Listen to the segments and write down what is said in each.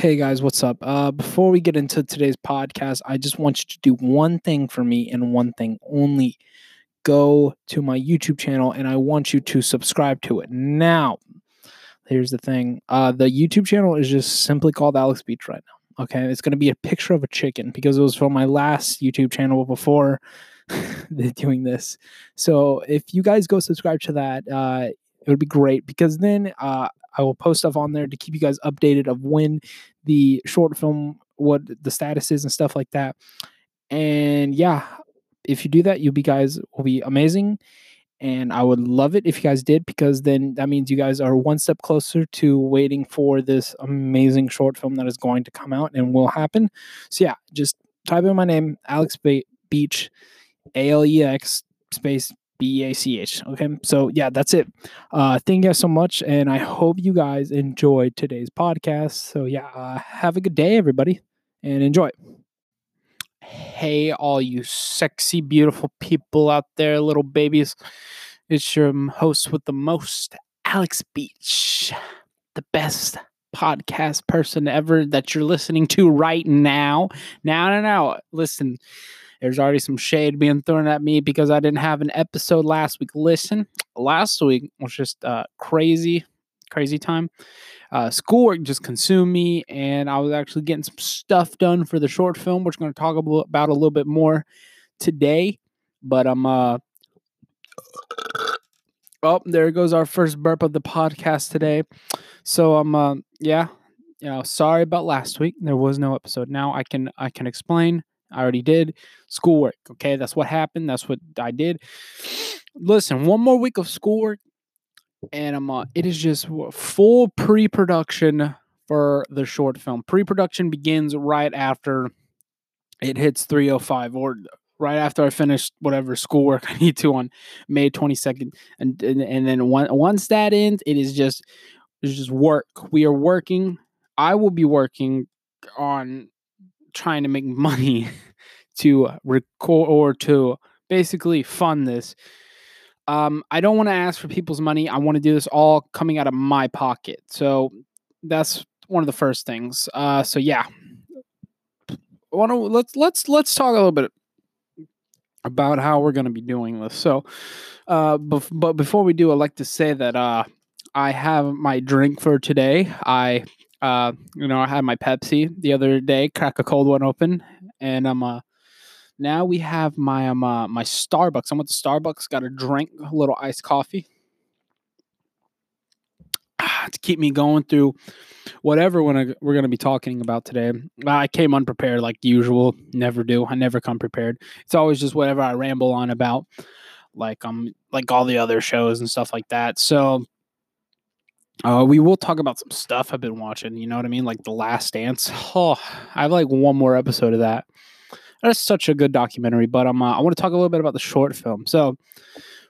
Hey guys, what's up? Before we get into today's podcast, I just want you to do one thing for me and one thing only. Go to my YouTube channel and I want you to subscribe to it. Now, here's the thing. The YouTube channel is just simply called Alex Beach right now. Okay, it's going to be a picture of a chicken because it was from my last YouTube channel before doing this. So if you guys go subscribe to that, it would be great because then I will post stuff on there to keep you guys updated of when the short film, what the status is and stuff like that. And yeah, if you do that, you guys will be amazing. And I would love it if you guys did, because then that means you guys are one step closer to waiting for this amazing short film that is going to come out and will happen. So yeah, just type in my name, Alex Beach, A-L-E-X space B-A-C-H. Okay. So yeah, that's it. Thank you guys so much. And I hope you guys enjoyed today's podcast. So yeah, have a good day, everybody, and enjoy. Hey, all you sexy, beautiful people out there, little babies. It's your host with the most, Alex Beach, the best podcast person ever that you're listening to right now. Now. Listen. There's already some shade being thrown at me because I didn't have an episode last week. Listen, last week was just crazy time. Schoolwork just consumed me, and I was actually getting some stuff done for the short film, which I'm going to talk about a little bit more today. But I'm there goes our first burp of the podcast today. So I'm sorry about last week. There was no episode. Now I can explain. I already did schoolwork. Okay, that's what happened. That's what I did. Listen, one more week of schoolwork, and it is just full pre-production for the short film. Pre-production begins right after it hits 3:05, or right after I finish whatever schoolwork I need to on May 22nd, and then once that ends, it is just work. We are working. I will be working on trying to make money to record or to basically fund this. I don't want to ask for people's money. I want to do this all coming out of my pocket. So that's one of the first things. So yeah, let's talk a little bit about how we're going to be doing this. So, but before we do, I'd like to say that I have my drink for today. I had my Pepsi the other day, crack a cold one open, and now we have my my Starbucks. I went to Starbucks, got a drink, a little iced coffee to keep me going through whatever we're going to be talking about today. I came unprepared like usual. Never do. I never come prepared. It's always just whatever I ramble on about, like all the other shows and stuff like that. So. We will talk about some stuff I've been watching, you know what I mean? Like The Last Dance. Oh, I have like one more episode of that. That's such a good documentary, but I want to talk a little bit about the short film. So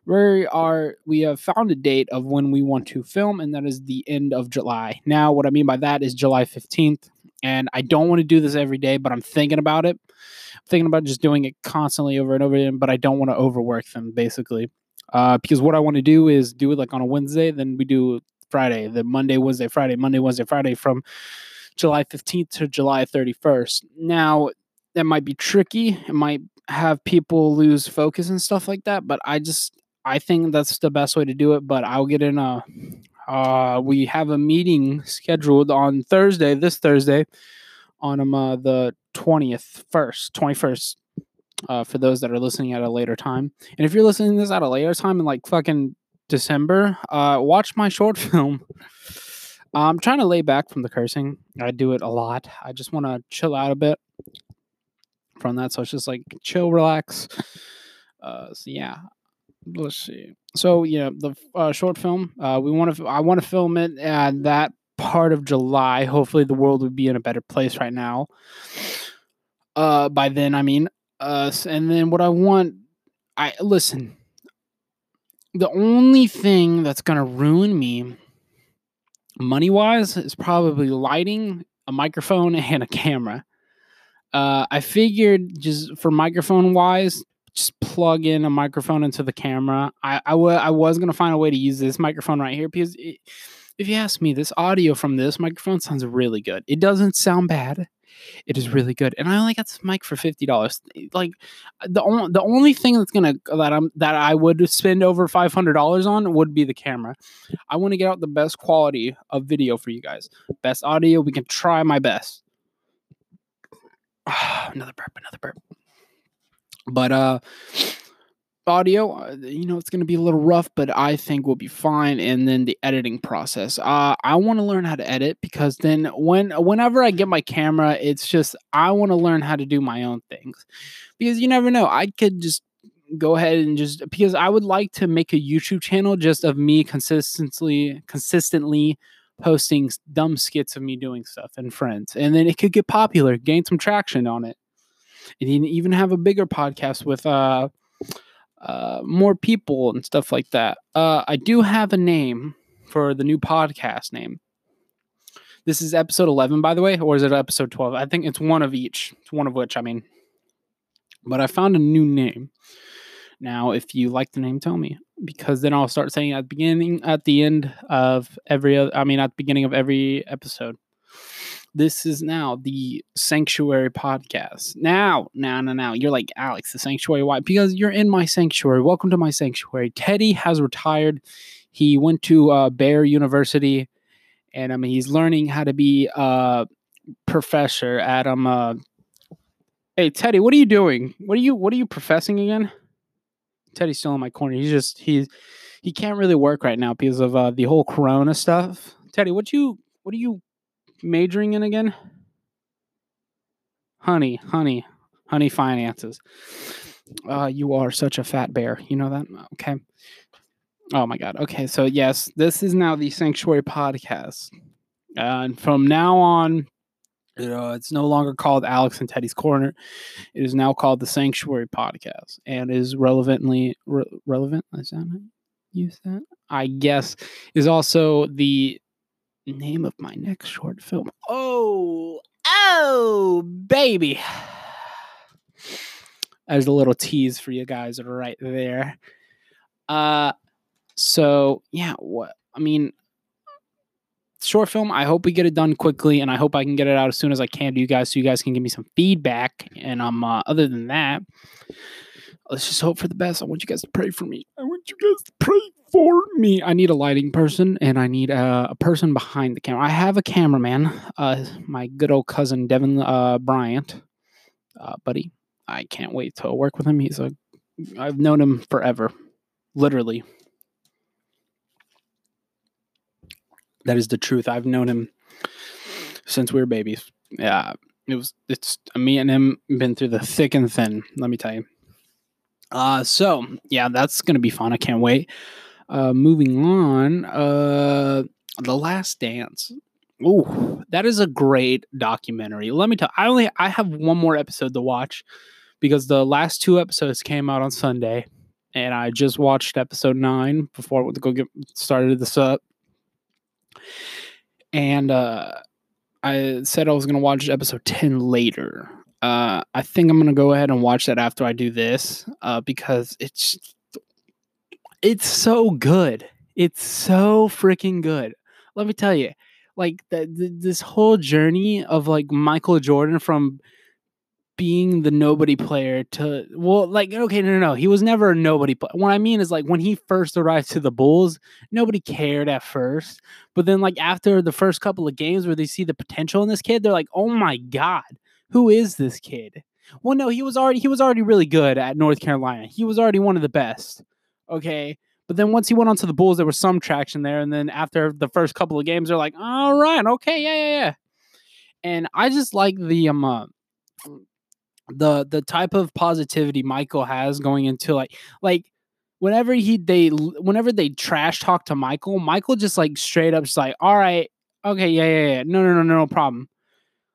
we have found a date of when we want to film, and that is the end of July. Now, what I mean by that is July 15th, and I don't want to do this every day, but I'm thinking about it. I'm thinking about just doing it constantly over and over again, but I don't want to overwork them, basically. Because what I want to do is do it like on a Wednesday, then we do Friday, the Monday, Wednesday, Friday from July 15th to July 31st. Now, that might be tricky. It might have people lose focus and stuff like that, but I think that's the best way to do it. But I'll get in we have a meeting scheduled on this Thursday on the 21st. For those that are listening at a later time. And if you're listening to this at a later time in like fucking December, watch my short film. I'm trying to lay back from the cursing. I do it a lot. I just want to chill out a bit from that. So it's just like chill, relax. So yeah, let's see. So yeah, the short film. I want to film it at that part of July. Hopefully, the world would be in a better place right now. By then, I mean. And then what I want. Listen. The only thing that's going to ruin me money-wise is probably lighting, a microphone, and a camera. I figured just for microphone-wise, just plug in a microphone into the camera. I was going to find a way to use this microphone right here because it, If you ask me, this audio from this microphone sounds really good. It doesn't sound bad. It is really good. And I only got this mic for $50. Like the only thing that's that I would spend over $500 on would be the camera. I want to get out the best quality of video for you guys. Best audio. We can try my best. Another burp. But audio, it's going to be a little rough, but I think we'll be fine. And then the editing process. I want to learn how to edit, because then whenever I get my camera, it's just, I want to learn how to do my own things, because you never know. I could just go ahead and because I would like to make a YouTube channel just of me consistently posting dumb skits of me doing stuff and friends. And then it could get popular, gain some traction on it. And you even have a bigger podcast with, more people and stuff like that. I do have a name for the new podcast name. This is episode 11, by the way, or is it episode 12? I think it's one of each. It's one of which, I mean. But I found a new name. Now, if you like the name, tell me, because then I'll start saying at the beginning of every episode. This is now the Sanctuary Podcast. Now. You're like, Alex, the Sanctuary. Why? Because you're in my sanctuary. Welcome to my sanctuary. Teddy has retired. He went to Bear University, and he's learning how to be a professor at Hey, Teddy, what are you doing? What are you professing again? Teddy's still in my corner. He can't really work right now because of the whole Corona stuff. Teddy, what are you majoring in again? Honey finances. You are such a fat bear. You know that? Okay. Oh my God. Okay. So yes, this is now the Sanctuary Podcast. And from now on, it's no longer called Alex and Teddy's Corner. It is now called the Sanctuary Podcast, and is relevant. Is that it? Use that? I guess is also the name of my next short film. Oh, baby. There's a little tease for you guys right there. So yeah, short film, I hope we get it done quickly, and I hope I can get it out as soon as I can to you guys, so you guys can give me some feedback. And other than that, let's just hope for the best. I want you guys to pray for me. I need a lighting person, and I need a person behind the camera. I have a cameraman, my good old cousin Devin Bryant, buddy. I can't wait to work with him. I've known him forever, literally. That is the truth. I've known him since we were babies. Yeah, it's me and him been through the thick and thin. Let me tell you. So yeah, that's gonna be fun. I can't wait. Moving on, The Last Dance. Ooh, that is a great documentary. Let me tell you, I have one more episode to watch, because the last two episodes came out on Sunday, and I just watched episode 9 before I went to go get started this up. And I said I was gonna watch episode 10 later. I think I'm gonna go ahead and watch that after I do this, because it's so good. It's so freaking good. Let me tell you, like this whole journey of like Michael Jordan from being the nobody player to, well, like, okay, no, he was never a nobody player. What I mean is, like, when he first arrived to the Bulls, nobody cared at first, but then like after the first couple of games where they see the potential in this kid, they're like, oh my God, who is this kid? Well, no, he was already really good at North Carolina. He was already one of the best. Okay. But then once he went on to the Bulls, there was some traction there. And then after the first couple of games, they're like, all right, okay, yeah. And I just like the type of positivity Michael has going into like whenever they trash talk to Michael just like straight up just like, all right, okay, yeah. No problem.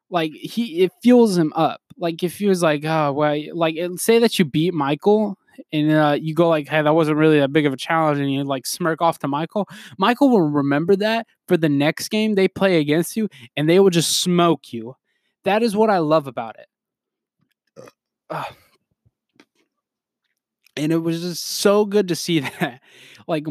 Like it fuels him up. Like if he was like, oh well, like say that you beat Michael and you go like, hey, that wasn't really that big of a challenge, and you like smirk off to Michael. Michael will remember that for the next game they play against you, and they will just smoke you. That is what I love about it. And it was just so good to see that. I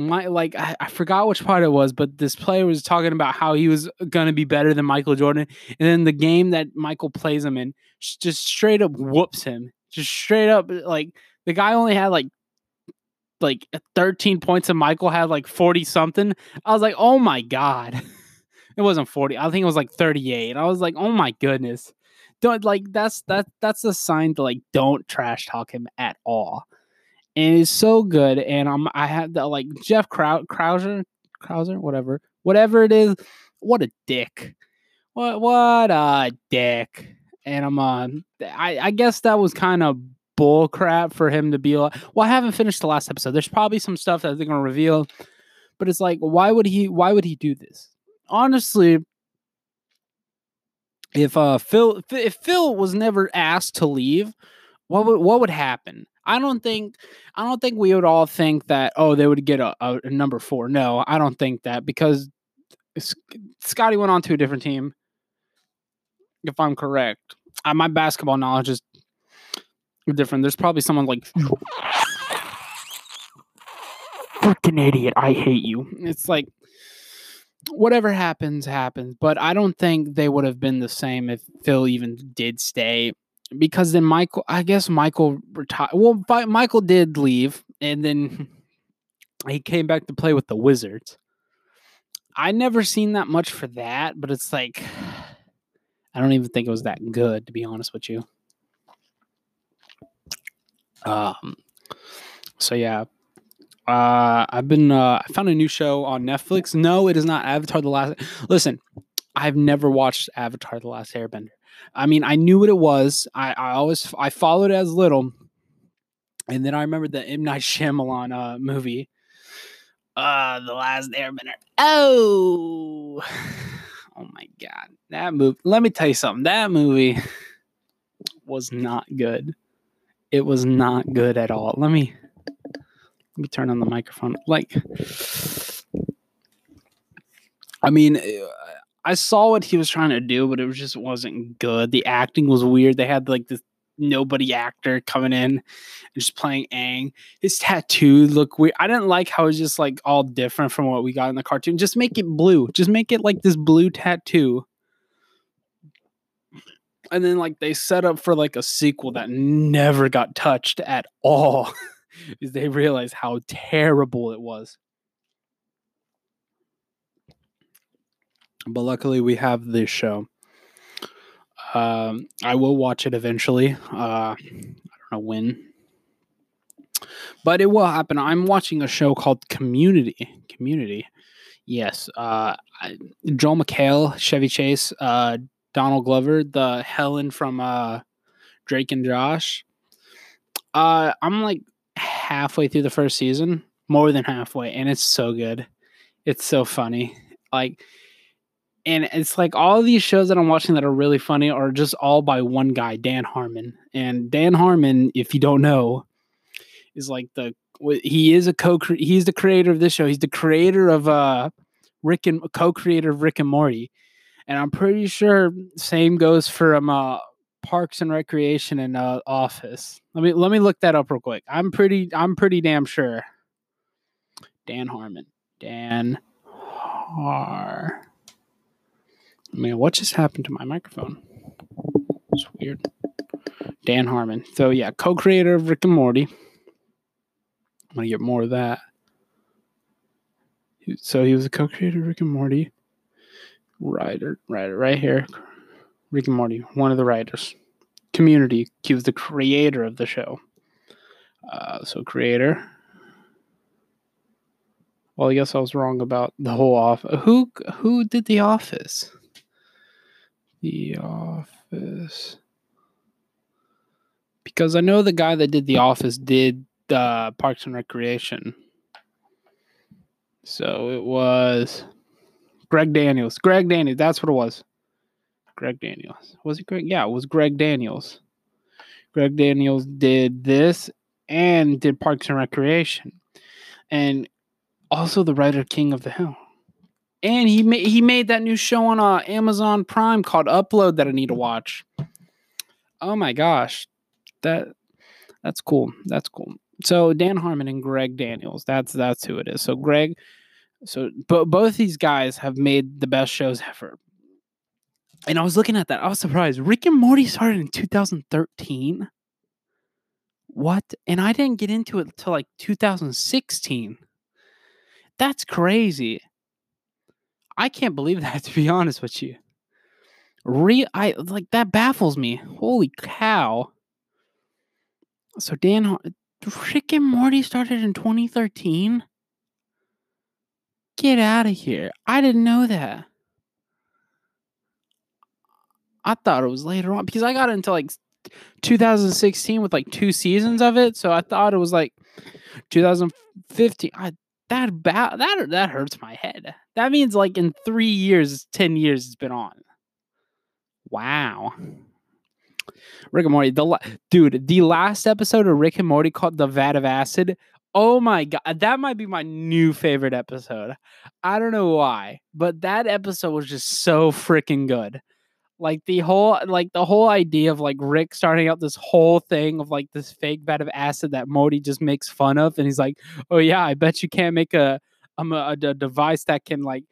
forgot which part it was, but this player was talking about how he was going to be better than Michael Jordan. And then the game that Michael plays him in just straight up whoops him. Just straight up, the guy only had, 13 points and Michael had, 40-something. I was like, oh, my God. It wasn't 40. I think it was, 38. I was like, oh, my goodness. Don't, that's a sign to, don't trash talk him at all. And it's so good. And I had the Jeff Krauser, whatever it is. What a dick! What a dick! And I guess that was kind of bull crap for him to be like. Well, I haven't finished the last episode. There's probably some stuff that they're gonna reveal, but it's why would he? Why would he do this? Honestly, if Phil was never asked to leave, what would happen? I don't think we would all think that, oh, they would get a number 4. No, I don't think that, because Scotty went on to a different team, if I'm correct. My basketball knowledge is different. There's probably someone fucking idiot, I hate you. It's whatever happens, happens. But I don't think they would have been the same if Phil even did stay. Because then Michael retired. Well, Michael did leave, and then he came back to play with the Wizards. I never seen that much for that, but it's I don't even think it was that good, to be honest with you. So yeah, I found a new show on Netflix. No, it is not Avatar: The Last. Listen, I've never watched Avatar: The Last Airbender. I mean, I knew what it was. I followed it as little. And then I remembered the M. Night Shyamalan movie. The Last Airbender. Oh my God. That movie. Let me tell you something. That movie was not good. It was not good at all. Let me turn on the microphone. I mean, I saw what he was trying to do, but it just wasn't good. The acting was weird. They had this nobody actor coming in and just playing Aang. His tattoos look weird. I didn't like how it was just all different from what we got in the cartoon. Just make it blue. Just make it this blue tattoo. And then they set up for a sequel that never got touched at all. Because they realized how terrible it was. But luckily, we have this show. I will watch it eventually. I don't know when. But it will happen. I'm watching a show called Community. Community. Yes. Joel McHale, Chevy Chase, Donald Glover, the Helen from Drake and Josh. I'm halfway through the first season. More than halfway. And it's so good. It's so funny. And it's all of these shows that I'm watching that are really funny are just all by one guy, Dan Harmon. And Dan Harmon, if you don't know, is he's the creator of this show. He's the creator of co-creator of Rick and Morty. And I'm pretty sure same goes for Parks and Recreation and Office. Let me look that up real quick. I'm pretty damn sure. Dan Harmon. Man, what just happened to my microphone? It's weird. Dan Harmon. So, yeah, co-creator of Rick and Morty. I'm going to get more of that. So, he was a co-creator of Rick and Morty. Writer, right here. Rick and Morty, one of the writers. Community, he was the creator of the show. Creator. Well, I guess I was wrong about the whole Office. Who did The Office? The Office. Because I know the guy that did The Office did Parks and Recreation. So it was Greg Daniels. Greg Daniels, that's what it was. Greg Daniels. Was it Greg? Yeah, it was Greg Daniels. Greg Daniels did this and did Parks and Recreation. And also the writer King of the Hill. And he made that new show on Amazon Prime called Upload that I need to watch. Oh my gosh, that's cool. So Dan Harmon and Greg Daniels, that's who it is. So Greg, both these guys have made the best shows ever. And I was looking at that. I was surprised. Rick and Morty started in 2013. What? And I didn't get into it until like 2016. That's crazy. I can't believe that, to be honest with you. That baffles me. Holy cow. So Rick and Morty started in 2013? Get out of here. I didn't know that. I thought it was later on, because I got into like 2016 with like 2 seasons of it, so I thought it was like 2015. That hurts my head. That means like in 3 years, 10 years it's been on. Wow. Rick and Morty, the last episode of Rick and Morty called The Vat of Acid. Oh my God, that might be my new favorite episode. I don't know why, but that episode was just so freaking good. Like the whole idea of like Rick starting out this whole thing of like this fake vat of acid that Morty just makes fun of, and he's like, "Oh yeah, I bet you can't make a device that can like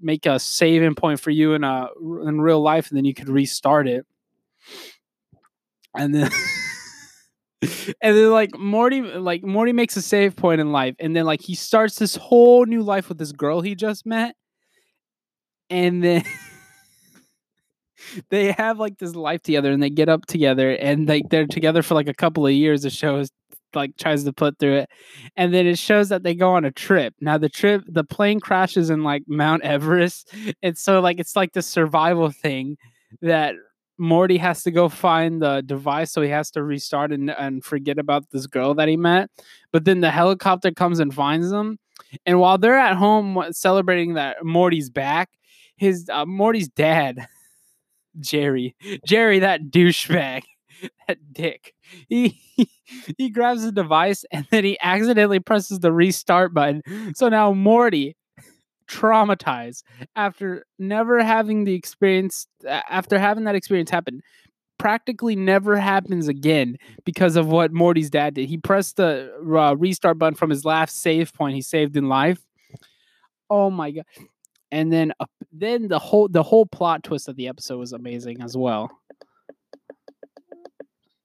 make a saving point for you in real life, and then you could restart it." And then like Morty makes a save point in life, and then like he starts this whole new life with this girl he just met. And then they have like this life together, and they get up together, and like they're together for like a couple of years. The show is like tries to put through it, and then it shows that they go on a trip. Now the plane crashes in like Mount Everest, and so like it's like the survival thing that Morty has to go find the device, so he has to restart and forget about this girl that he met. But then the helicopter comes and finds them, and while they're at home celebrating that Morty's back, Morty's dad. Jerry, that douchebag, that dick. He grabs the device, and then he accidentally presses the restart button. So now Morty, traumatized after having that experience happen, practically never happens again because of what Morty's dad did. He pressed the restart button from his last save point he saved in life. Oh my God. And then the whole plot twist of the episode was amazing as well.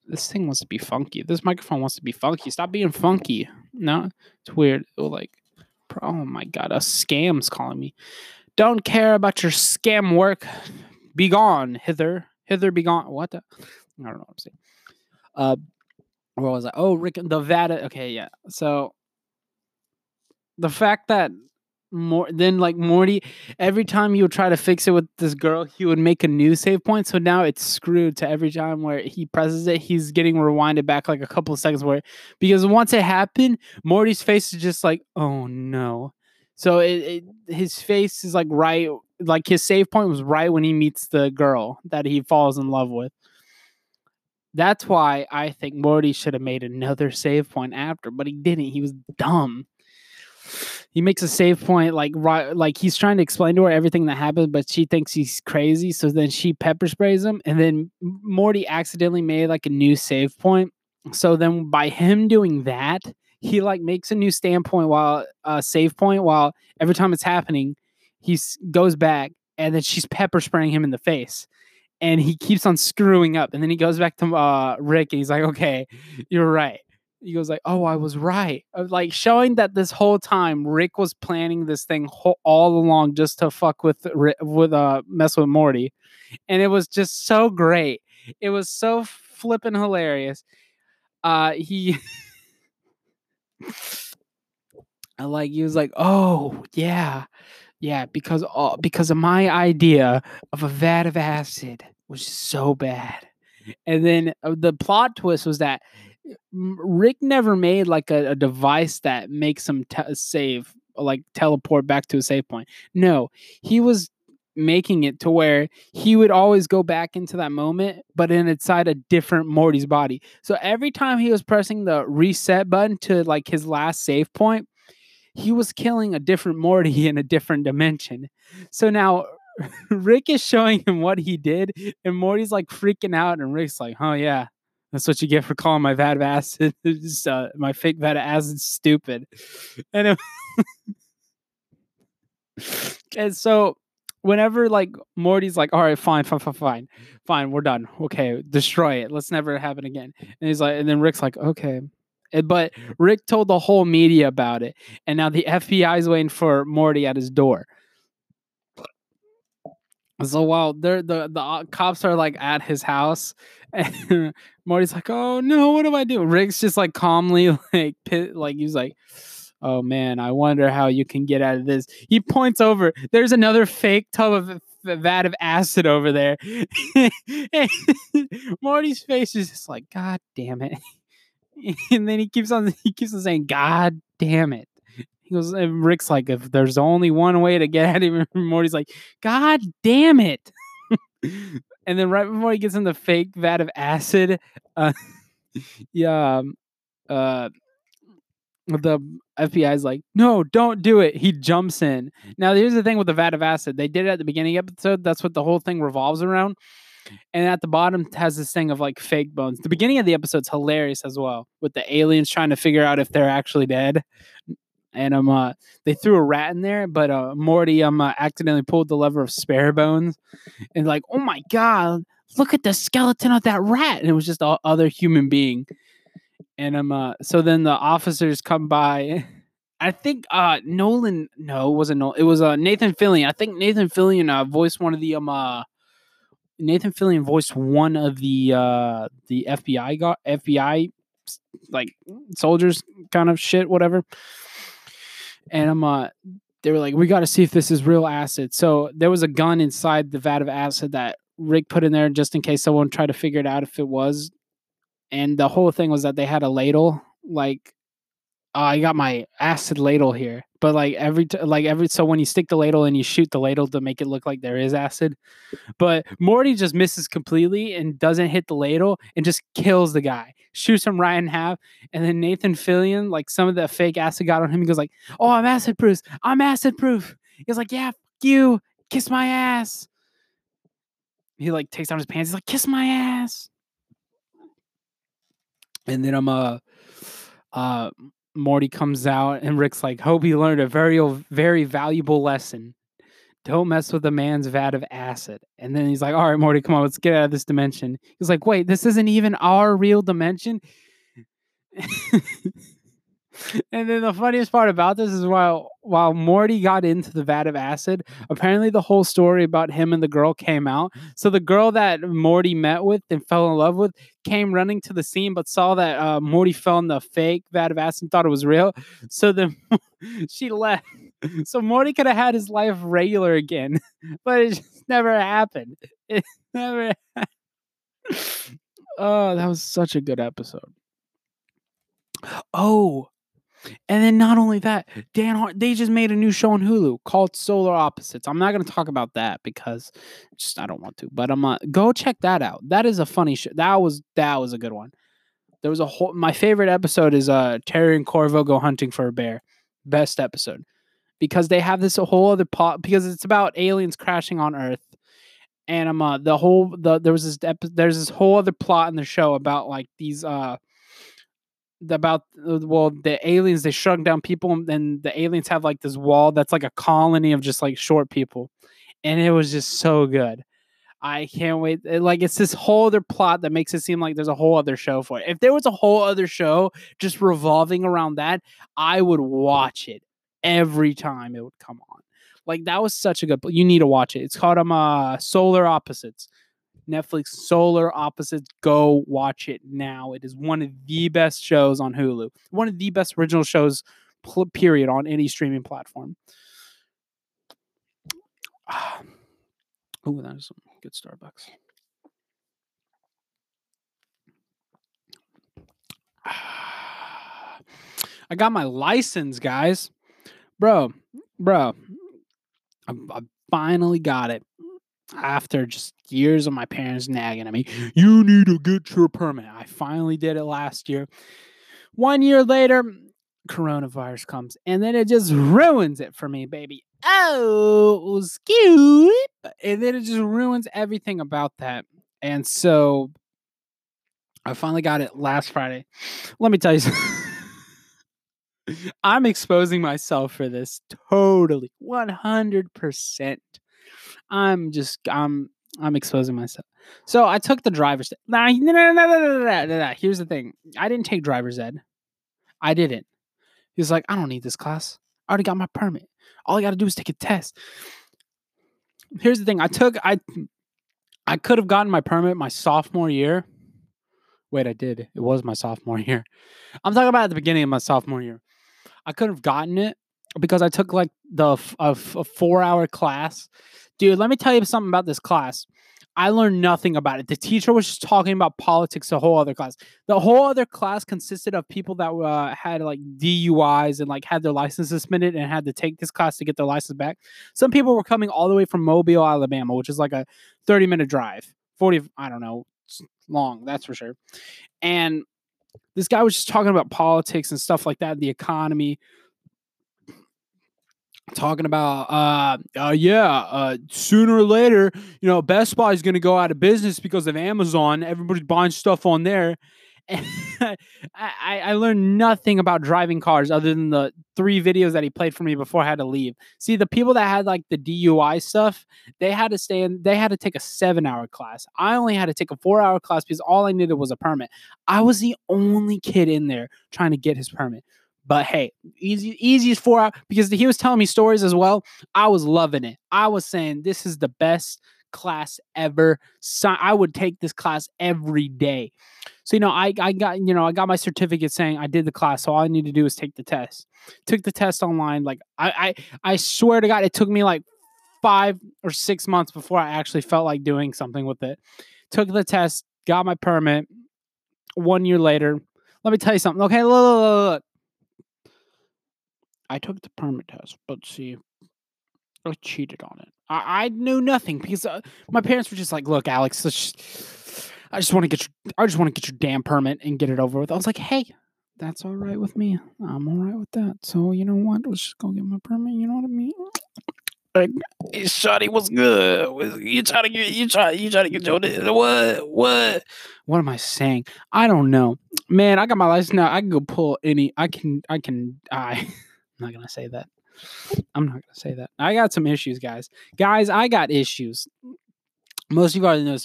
This thing wants to be funky. This microphone wants to be funky. Stop being funky. No, it's weird. Oh my God, a scam's calling me. Don't care about your scam work. Be gone, hither, be gone. What? I don't know what I'm saying. Where was I? Oh, Rick and the Vada. Okay, yeah. So the fact that. Morty, every time you would try to fix it with this girl, he would make a new save point. So now it's screwed to every time where he presses it, he's getting rewinded back like a couple of seconds because once it happened, Morty's face is just like, oh no. So his face is like right, like his save point was right when he meets the girl that he falls in love with. That's why I think Morty should have made another save point after, but he didn't. He was dumb. He makes a save point, like right, like he's trying to explain to her everything that happened, but she thinks he's crazy. So then she pepper sprays him, and then Morty accidentally made like a new save point. So then by him doing that, he like makes a new standpoint while save point. While every time it's happening, he goes back, and then she's pepper spraying him in the face, and he keeps on screwing up. And then he goes back to Rick, and he's like, "Okay, you're right." He goes like, oh, I was right. Like showing that this whole time Rick was planning this thing all along just to fuck with mess with Morty. And it was just so great. It was so flippin' hilarious. He was like, oh, yeah. Yeah, because of my idea of a vat of acid was so bad. And then the plot twist was that Rick never made like a device that makes him teleport back to a save point. No, he was making it to where he would always go back into that moment, but inside a different Morty's body. So every time he was pressing the reset button to like his last save point, he was killing a different Morty in a different dimension. So now Rick is showing him what he did, and Morty's like freaking out, and Rick's like, oh yeah. That's what you get for calling my vat of acid, my fake vat of acid, stupid. And and so whenever like Morty's like, all right, fine, we're done. Okay, destroy it. Let's never happen again. And he's like, and then Rick's like, okay. But Rick told the whole media about it. And now the FBI is waiting for Morty at his door. So while the cops are like at his house, and Morty's like, "Oh no, what do I do?" Rick's just like calmly like he's like, "Oh man, I wonder how you can get out of this." He points over. There's another fake tub of vat of acid over there. Morty's face is just like, "God damn it!" And then he keeps on saying, "God damn it." He goes, and Rick's like, if there's only one way to get out of here, Morty's like, God damn it. And then right before he gets in the fake vat of acid, the FBI's like, no, don't do it. He jumps in. Now, here's the thing with the vat of acid. They did it at the beginning episode. That's what the whole thing revolves around. And at the bottom has this thing of like fake bones. The beginning of the episode's hilarious as well, with the aliens trying to figure out if they're actually dead. And they threw a rat in there, but Morty accidentally pulled the lever of spare bones, and like, oh my god, look at the skeleton of that rat, and it was just all other human being. And so then the officers come by. I think Nathan Fillion. I think Nathan Fillion voiced one of the the FBI like soldiers kind of shit, whatever. And they were like, we got to see if this is real acid. So there was a gun inside the vat of acid that Rick put in there just in case someone tried to figure it out if it was. And the whole thing was that they had a ladle, like, I got my acid ladle here. But like so when you stick the ladle and you shoot the ladle to make it look like there is acid. But Morty just misses completely and doesn't hit the ladle and just kills the guy. Shoots him right in half. And then Nathan Fillion, like some of the fake acid got on him. He goes like, oh, I'm acid proof. He's like, yeah, fuck you. Kiss my ass. He like takes down his pants. He's like, kiss my ass. And then Morty comes out, and Rick's like, hope he learned a very, very valuable lesson. Don't mess with a man's vat of acid. And then he's like, all right, Morty, come on, let's get out of this dimension. He's like, wait, this isn't even our real dimension? And then the funniest part about this is while Morty got into the vat of acid, apparently the whole story about him and the girl came out. So the girl that Morty met with and fell in love with came running to the scene, but saw that Morty fell in the fake vat of acid and thought it was real. So then she left. So Morty could have had his life regular again, but it just never happened. It never happened. Oh, that was such a good episode. Oh. And then not only that, they just made a new show on Hulu called Solar Opposites. I'm not going to talk about that because I don't want to. But I'm go check that out. That is a funny show. That was a good one. There was my favorite episode is Terry and Corvo go hunting for a bear. Best episode. Because they have this whole other plot because it's about aliens crashing on Earth. And there's this whole other plot in the show about like these the aliens, they shrunk down people, and the aliens have like this wall that's like a colony of just like short people, and it was just so good. I can't wait. It's this whole other plot that makes it seem like there's a whole other show for it. If there was a whole other show just revolving around that, I would watch it every time it would come on. Like, that was such a good. You need to watch it. It's called Solar Opposites. Netflix, Solar Opposites. Go watch it now. It is one of the best shows on Hulu. One of the best original shows, period, on any streaming platform. Oh, that is some good Starbucks. I got my license, guys. Bro. I finally got it. After just years of my parents nagging at me, you need to get your permit. I finally did it last year. 1 year later, coronavirus comes, and then it just ruins it for me, baby. Oh, Scoob. And then it just ruins everything about that. And so I finally got it last Friday. Let me tell you something. I'm exposing myself for this totally, 100%. I'm exposing myself. So I took the driver's ed. No. Here's the thing. I didn't take driver's ed. I didn't. He was like, I don't need this class. I already got my permit. All I got to do is take a test. Here's the thing. I could have gotten my permit my sophomore year. Wait, I did. It was my sophomore year. I'm talking about at the beginning of my sophomore year. I could have gotten it because I took like a 4-hour class. Dude, let me tell you something about this class. I learned nothing about it. The teacher was just talking about politics the whole other class. The whole other class consisted of people that had like DUIs and like had their license suspended and had to take this class to get their license back. Some people were coming all the way from Mobile, Alabama, which is like a 30-minute drive. 40, I don't know. It's long, that's for sure. And this guy was just talking about politics and stuff like that, the economy, talking about sooner or later, you know, Best Buy is going to go out of business because of Amazon. Everybody's buying stuff on there. And I learned nothing about driving cars other than the 3 videos that he played for me before I had to leave. See, the people that had like the DUI stuff, they had to take a 7-hour class. I only had to take a 4-hour class because all I needed was a permit. I was the only kid in there trying to get his permit. But hey, easiest 4 hours, because he was telling me stories as well. I was loving it. I was saying this is the best class ever. So I would take this class every day. So, you know, I got my certificate saying I did the class. So all I need to do is take the test. Took the test online. Like I swear to God, it took me like 5 or 6 months before I actually felt like doing something with it. Took the test, got my permit. 1 year later, let me tell you something. Okay, look. I took the permit test, but see, I cheated on it. I knew nothing because my parents were just like, "Look, Alex, I just want to get your damn permit and get it over with." I was like, "Hey, that's all right with me. I'm all right with that." So you know what? Let's just go get my permit. You know what I mean? Like, hey, shawty, what's good? You trying to get your what? What am I saying? I don't know, man. I got my license now. I can go pull any. I'm not going to say that. I got some issues, guys. I got issues. Most of you already know.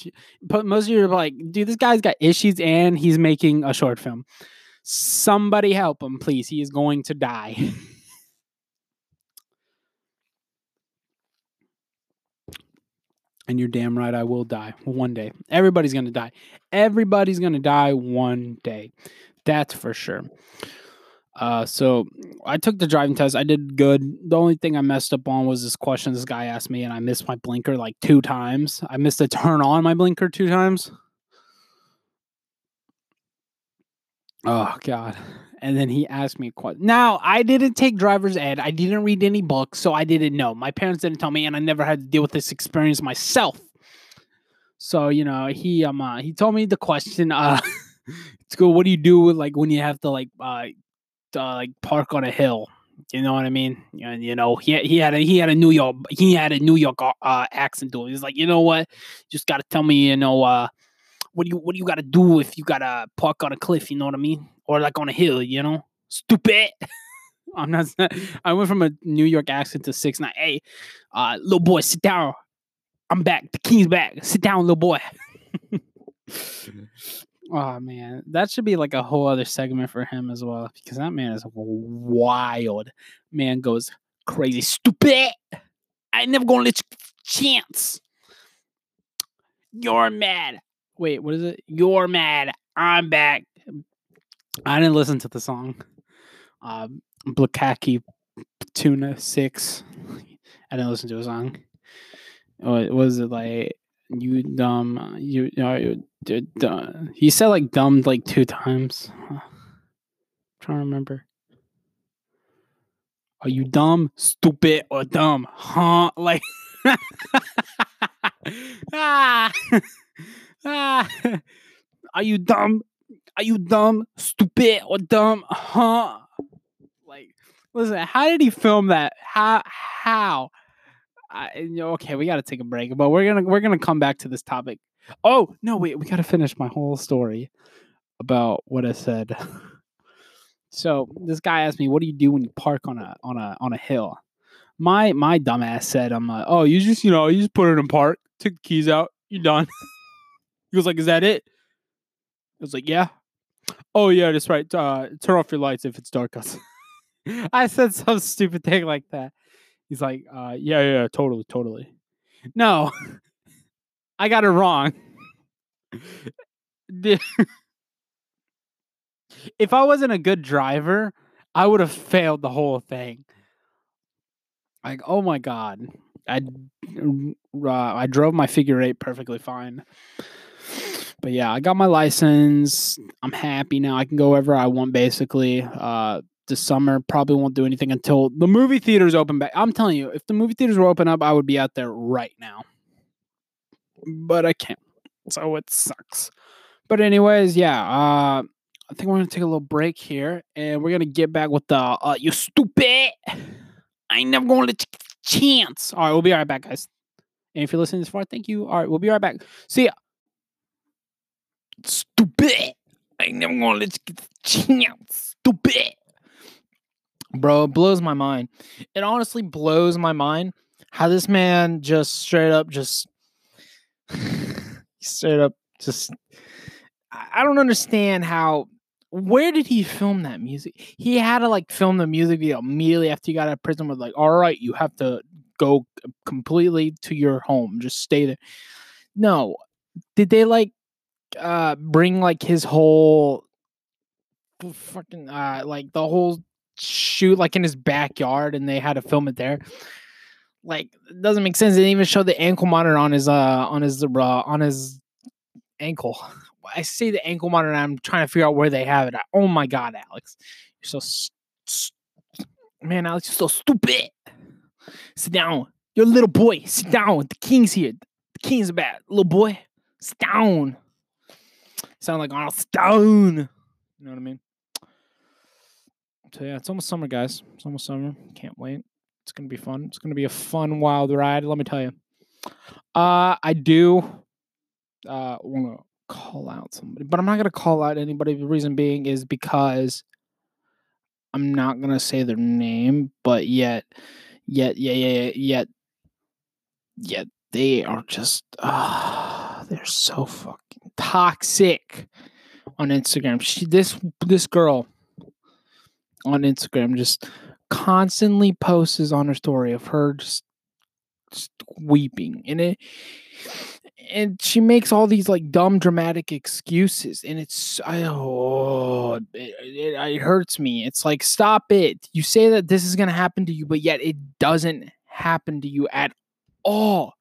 But most of you are like, dude, this guy's got issues and he's making a short film. Somebody help him, please. He is going to die. And you're damn right I will die one day. Everybody's going to die. One day. That's for sure. So I took the driving test. I did good. The only thing I messed up on was this question this guy asked me, and I missed my blinker like 2 times. I missed a turn on my blinker 2 times. Oh, God. And then he asked me a question. Now, I didn't take driver's ed. I didn't read any books, so I didn't know. My parents didn't tell me, and I never had to deal with this experience myself. So, you know, he told me the question, it's cool. What do you do with, like, when you have to, like park on a hill, you know what I mean? And you know he had a New York accent to it. He's like, you know what? Just gotta tell me, you know, what do you gotta do if you gotta park on a cliff? You know what I mean? Or like on a hill, you know? Stupid. I went from a New York accent to 6'9". Hey, little boy, sit down. I'm back. The king's back. Sit down, little boy. Oh, man, that should be like a whole other segment for him as well, because that man is wild. Man goes crazy. Stupid. I ain't never gonna let you chance. You're mad. Wait, what is it? You're mad. I'm back. I didn't listen to the song. Blakaki Tuna 6. I didn't listen to a song. Was it like... You dumb, you are. He said like dumb like 2 times. I'm trying to remember. Are you dumb, stupid, or dumb? Huh? Like, Are you dumb? Are you dumb, stupid, or dumb? Huh? Like, listen. How did he film that? How? Okay, we got to take a break, but we're gonna come back to this topic. Oh no, wait, we got to finish my whole story. about what I said. So this guy asked me, "What do you do when you park on a hill?" My dumbass said, "I'm like, oh, you just you put it in park, take the keys out, you're done." He was like, "Is that it?" I was like, "Yeah." "Oh yeah, that's right. Turn off your lights if it's dark outside." I said some stupid thing like that. He's like, yeah, totally. No, I got it wrong. If I wasn't a good driver, I would have failed the whole thing. Like, oh my God. I drove my figure eight perfectly fine. But yeah, I got my license. I'm happy now. I can go wherever I want, basically. This summer, probably won't do anything until the movie theaters open back. I'm telling you, if the movie theaters were open up, I would be out there right now. But I can't. So it sucks. But anyways, yeah. I think we're going to take a little break here. And we're going to get back with the, you stupid. I ain't never going to let you get a chance. All right, we'll be right back, guys. And if you're listening this far, thank you. All right, we'll be right back. See ya. Stupid. I ain't never going to let you get a chance. Stupid. Bro, it blows my mind. It honestly blows my mind how this man just straight up I don't understand how, where did he film that music? He had to film the music video immediately after he got out of prison with all right, you have to go completely to your home. Just stay there. No. Did they bring his whole fucking the whole shoot in his backyard and they had to film it there? It doesn't make sense. They didn't even show the ankle monitor on his ankle. I see the ankle monitor and I'm trying to figure out where they have it. Oh my God, Alex. You're so man, Alex, you're so stupid. Sit down. You're a little boy. Sit down. The king's here. The king's bad. Little boy. Sit down. Sound like Arnold Stone. You know what I mean? So yeah, it's almost summer, guys. It's almost summer. Can't wait. It's going to be fun. It's going to be a fun, wild ride, let me tell you. I do want to call out somebody, but I'm not going to call out anybody. The reason being is because I'm not going to say their name, but yet they are just, they're so fucking toxic on Instagram. This girl on Instagram just constantly posts on her story of her just weeping, and she makes all these dumb dramatic excuses, and it hurts me. It's stop it. You say that this is going to happen to you, but yet it doesn't happen to you at all.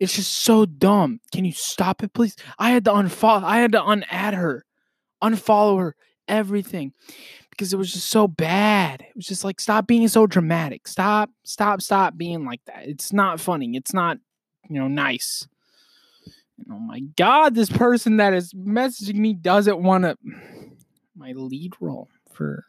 It's just so dumb. Can you stop it, please? I had to unfollow. I had to unadd her, unfollow her, everything. Because it was just so bad. It was just stop being so dramatic. Stop being like that. It's not funny. It's not, nice. And oh my God, this person that is messaging me doesn't want to. My lead role for.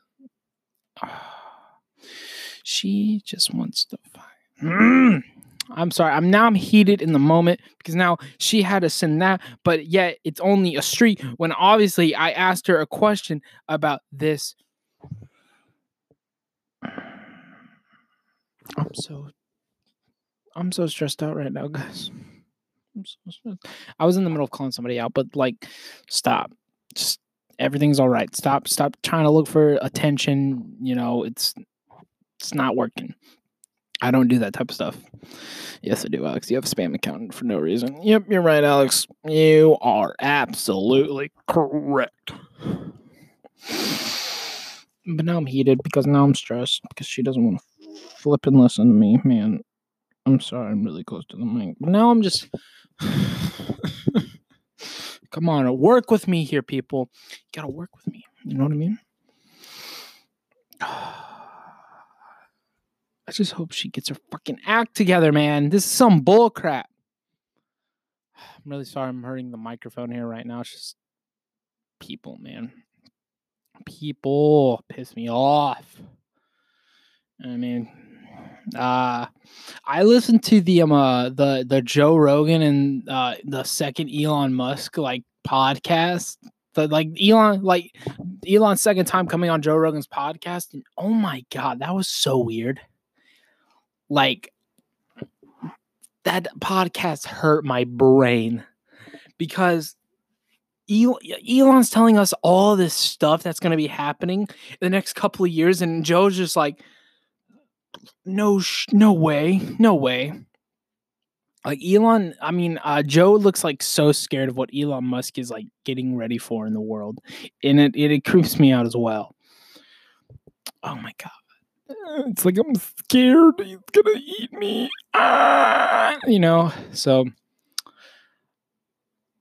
She just wants to fight. I'm sorry. I'm heated in the moment because now she had to send that, but yet it's only a street when obviously I asked her a question about this. I'm so stressed out right now, guys. I'm so stressed. I was in the middle of calling somebody out, but stop. Just everything's all right. Stop trying to look for attention. It's not working. I don't do that type of stuff. Yes, I do, Alex. You have a spam account for no reason. Yep, you're right, Alex. You are absolutely correct. But now I'm heated because now I'm stressed because she doesn't want to flip and listen to me, man. I'm sorry, I'm really close to the mic. But now I'm just come on, work with me here, people. You gotta work with me. You know what I mean? I just hope she gets her fucking act together, man. This is some bull crap. I'm really sorry I'm hurting the microphone here right now. It's just people, man. People piss me off. I mean, I listened to the Joe Rogan and the second Elon Musk podcast Elon's second time coming on Joe Rogan's podcast, and oh my God, that was so weird. Like, that podcast hurt my brain because Elon's telling us all this stuff that's going to be happening in the next couple of years, and Joe's just like, no way. Like, Joe looks like so scared of what Elon Musk is like getting ready for in the world. And it creeps me out as well. Oh my God. It's like, I'm scared he's going to eat me. Ah! You know, so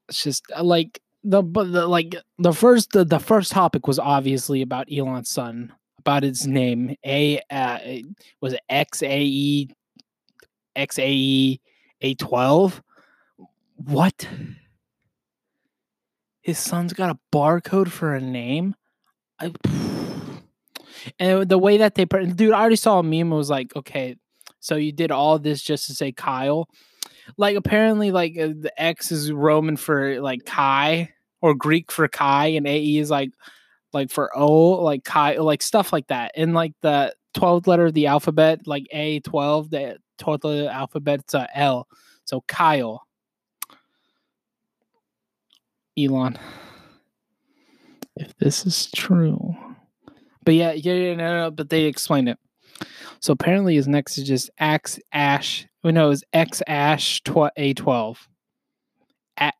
it's just like the first topic was obviously about Elon's son, about his name. Was it XAE? A12? What? His son's got a barcode for a name? And the way that they... Dude, I already saw a meme. It was like, okay, so you did all this just to say Kyle? Like, apparently, like, the X is Roman for, like, Kai, or Greek for Kai, and AE is, like for O, like, Kai, like, stuff like that. And, like, the 12th letter of the alphabet, like, A12, the... total alphabet L. So Kyle. Elon. If this is true. But no, but they explained it. So apparently his next is just X-Ash A12.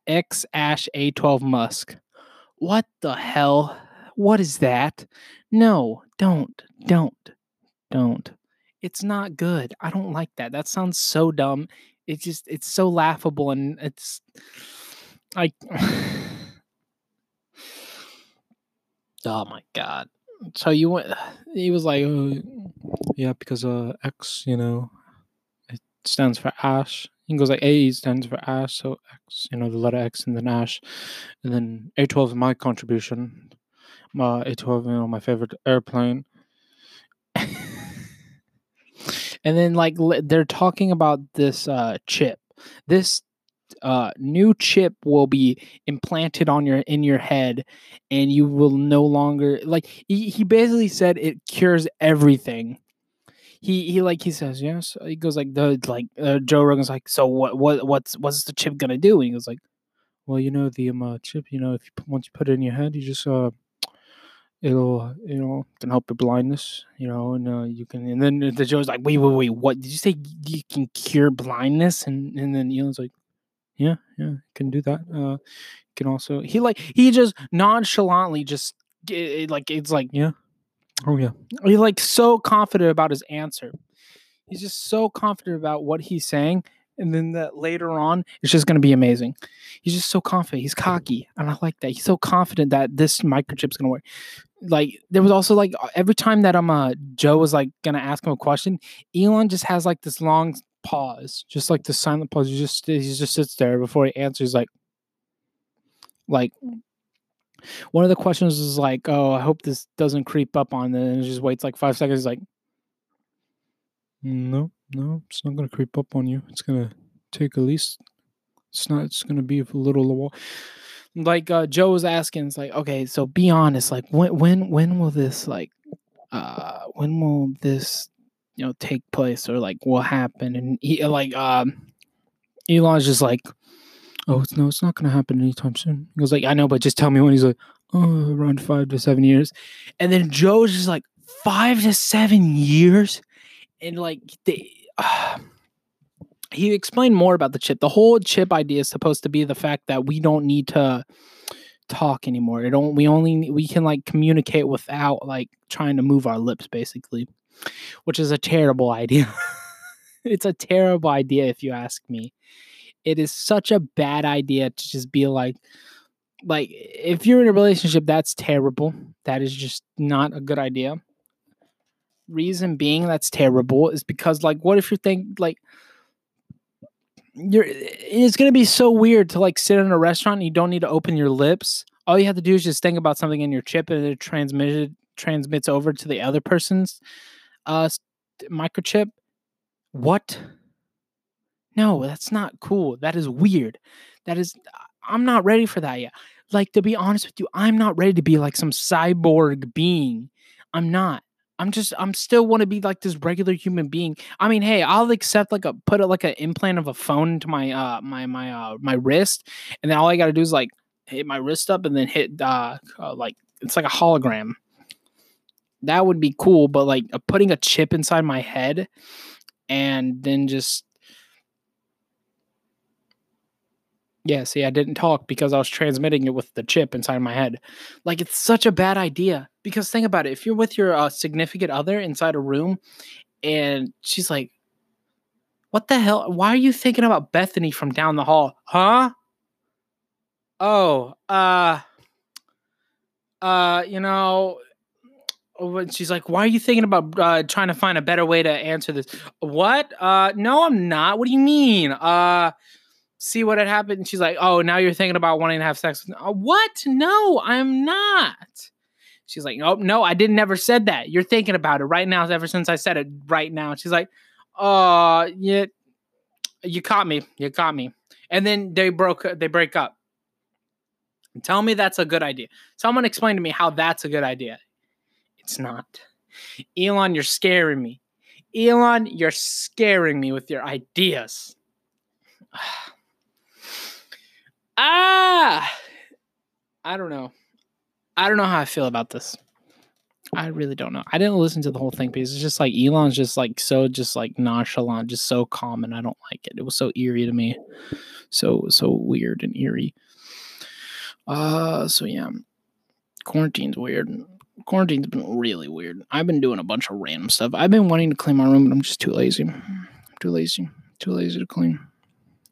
X-Ash A12 Musk. What the hell? What is that? No, don't. It's not good. I don't like that. That sounds so dumb. It's so laughable, and it's like, oh my God. So he was like, yeah, because X, you know, it stands for Ash. He goes like, A stands for Ash, so X, you know, the letter X, and then Ash, and then A12 is my contribution. My A12, you know, my favorite airplane. And then, like, they're talking about this chip. This new chip will be implanted in your head, and you will no longer, like, he basically said it cures everything. He says yes. He goes like Joe Rogan's like, so what's the chip gonna do? And he goes like, well, you know, the chip, you know, if you, once you put it in your head, you just it'll, you know, can help your blindness, you know, and you can, and then the Joe's like, wait, what? Did you say you can cure blindness? And then Elon's like, yeah, can do that. Can also, he just nonchalantly just, like, it's like, yeah. Oh, yeah. He's like so confident about his answer. He's just so confident about what he's saying. And then that later on, it's just going to be amazing. He's just so confident. He's cocky. And I like that. He's so confident that this microchip's going to work. Like, there was also, like, every time that Joe was, like, going to ask him a question, Elon just has, like, this long pause. Just, like, the silent pause. He just sits there before he answers, like, one of the questions is, like, oh, I hope this doesn't creep up on it. And it just waits, like, 5 seconds. He's like, no, it's not going to creep up on you. It's going to take at least, it's going to be a little while. Like, Joe was asking, it's like, okay, so be honest. Like, when will this, like, when will this, you know, take place, or like what happened? And he, like, Elon's just like, oh, it's not going to happen anytime soon. He was like, I know, but just tell me when. He's like, oh, around 5 to 7 years. And then Joe's just like, 5 to 7 years? And, like, he explained more about the chip. The whole chip idea is supposed to be the fact that we don't need to talk anymore. We can, like, communicate without, like, trying to move our lips, basically, which is a terrible idea. It's a terrible idea, if you ask me. It is such a bad idea to just be like, if you're in a relationship, that's terrible. That is just not a good idea. Reason being that's terrible is because, like, what if you think, like, it's going to be so weird to, like, sit in a restaurant and you don't need to open your lips. All you have to do is just think about something in your chip, and it transmits over to the other person's microchip. What? No, that's not cool. That is weird. I'm not ready for that yet. like, to be honest with you, I'm not ready to be like some cyborg being. I'm not. I'm still want to be like this regular human being. I mean, hey, I'll accept an implant of a phone into my my wrist, and then all I got to do is like hit my wrist up and then hit like it's like a hologram. That would be cool, but like putting a chip inside my head and then just. Yeah, see, I didn't talk because I was transmitting it with the chip inside my head. Like, it's such a bad idea. Because think about it. If you're with your significant other inside a room and she's like, what the hell? Why are you thinking about Bethany from down the hall? Huh? Oh, you know, she's like, why are you thinking about trying to find a better way to answer this? What? No, I'm not. What do you mean? See what had happened, and she's like, oh, now you're thinking about wanting to have sex with what? No, I'm not. She's like, oh, no, I didn't ever said that. You're thinking about it right now ever since I said it right now. She's like, oh, yeah, you caught me. And then they break up. Tell me that's a good idea. Someone explain to me how that's a good idea. It's not. Elon, you're scaring me. Elon, you're scaring me with your ideas. I don't know how I feel about this. I really don't know. I didn't listen to the whole thing because it's just like Elon's just like so just like nonchalant, just so calm, and I don't like it. It was so eerie to me. So weird and eerie. So yeah. Quarantine's weird. Quarantine's been really weird. I've been doing a bunch of random stuff. I've been wanting to clean my room, but I'm just too lazy. Too lazy to clean.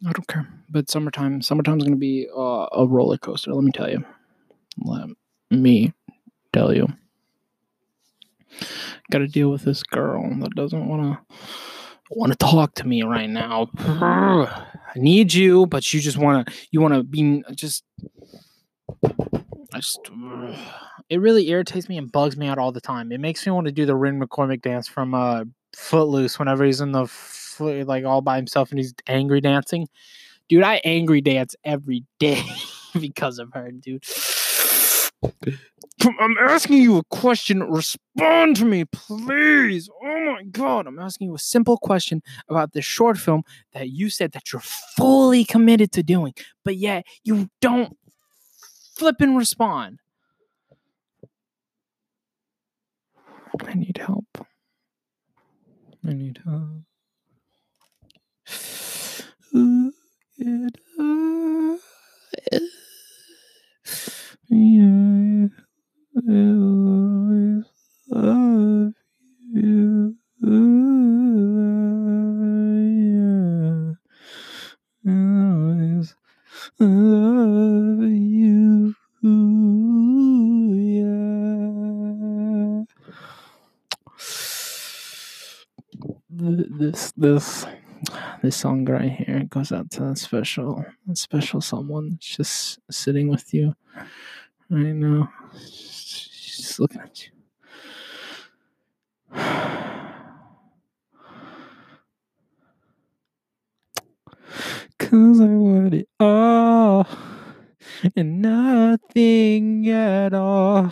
I don't care. But summertime's going to be a roller coaster, let me tell you. Got to deal with this girl that doesn't want to talk to me right now. I need you, but you just want to be just it really irritates me and bugs me out all the time. It makes me want to do the Ren McCormick dance from Footloose whenever he's in the like all by himself and he's angry dancing. Dude, I angry dance every day because of her, dude. I'm asking you a question. Respond to me, please. Oh my God. I'm asking you a simple question about this short film that you said that you're fully committed to doing, but yet you don't flip and respond. I need help. I always love you. Yeah. This song right here, it goes out to that special someone that's just sitting with you right now. She's just looking at you. Cause I want it all and nothing at all.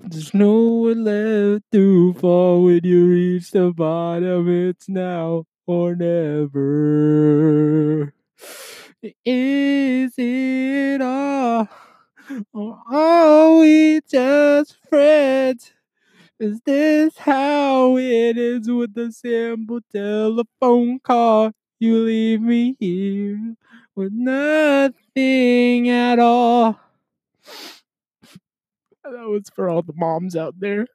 There's nowhere left to fall when you reach the bottom. It's now or never. Is it all, or are we just friends? Is this how it is with a simple telephone call? You leave me here with nothing at all. That was for all the moms out there.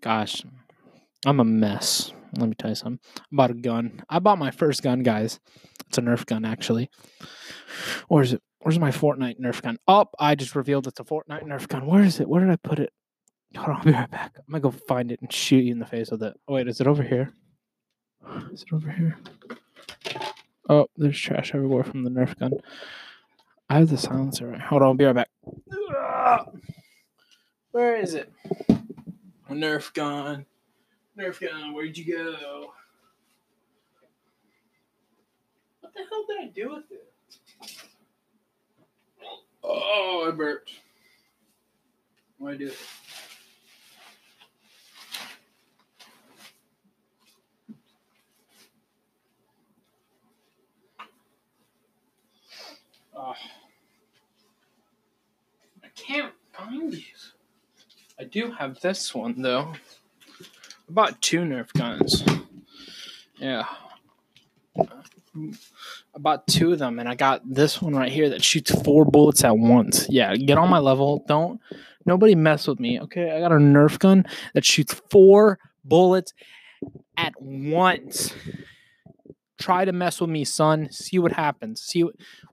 Gosh, I'm a mess. Let me tell you something. I bought a gun. I bought my first gun, guys. It's a Nerf gun, actually. Or is it? Where's my Fortnite Nerf gun? Oh, I just revealed it's a Fortnite Nerf gun. Where is it? Where did I put it? Hold on, I'll be right back. I'm going to go find it and shoot you in the face with it. Oh, wait, is it over here? Is it over here? Oh, there's trash everywhere from the Nerf gun. I have the silencer right. Hold on, I'll be right back. Where is it? Nerf gone. Nerf gone. Where'd you go? What the hell did I do with it? Oh, I burped. What did I do with it? Oh. I can't find these. I do have this one, though. I bought two Nerf guns. Yeah. I bought two of them, and I got this one right here that shoots 4 bullets at once. Yeah, get on my level. Don't. Nobody mess with me, okay? I got a Nerf gun that shoots 4 bullets at once. Try to mess with me, son. See what happens. See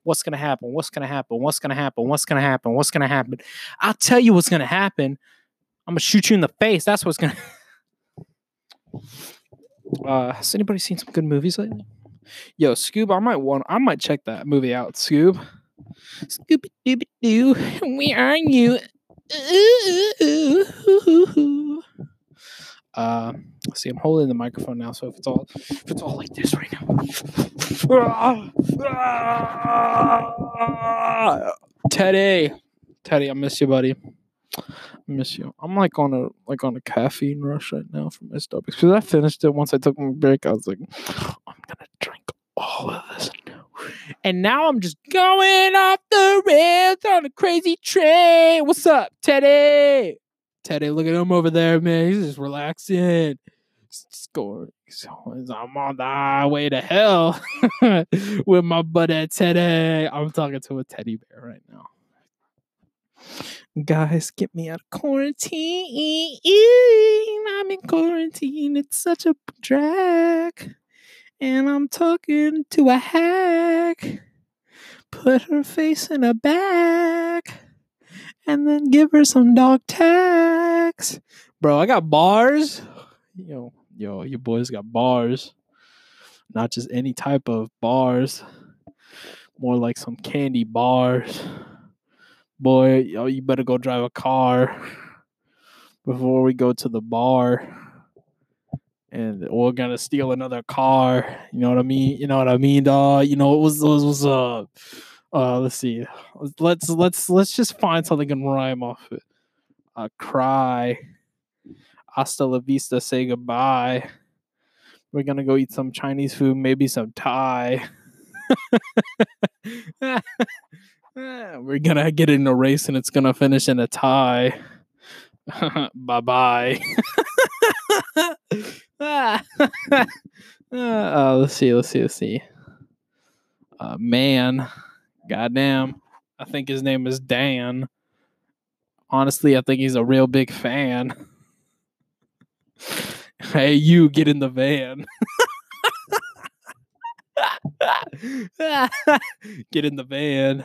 what's going to happen. What's going to happen. What's going to happen. What's going to happen. What's going to happen. I'll tell you what's going to happen. I'm going to shoot you in the face. That's what's going to... Has anybody seen some good movies lately? Yo, Scoob, I might check that movie out, Scoob. Scooby-dooby-doo, where are you? Ooh. See, I'm holding the microphone now, so if it's all like this right now. Teddy, I miss you, buddy. Miss you. I'm on a caffeine rush right now from my stomach. Because I finished it once I took my break. I was like, I'm gonna drink all of this now. And now I'm just going off the rails on a crazy train. What's up, Teddy? Teddy, look at him over there, man. He's just relaxing. Scoring. I'm on the highway to hell with my buddy Teddy. I'm talking to a teddy bear right now. Guys, get me out of quarantine. I'm in quarantine. It's such a drag. And I'm talking to a hack. Put her face in a bag. And then give her some dog tags. Bro, I got bars. Yo, you boys got bars. Not just any type of bars. More like some candy bars. Boy, yo, you better go drive a car before we go to the bar, and we're gonna steal another car. You know what I mean? You know what I mean, dog? You know what's up? Let's see. Let's just find something and rhyme off it. I cry. Hasta la vista, say goodbye. We're gonna go eat some Chinese food, maybe some Thai. We're gonna get in a race and it's gonna finish in a tie. Bye-bye. Let's see. Man. Goddamn. I think his name is Dan. Honestly, I think he's a real big fan. Hey, you, get in the van. Get in the van.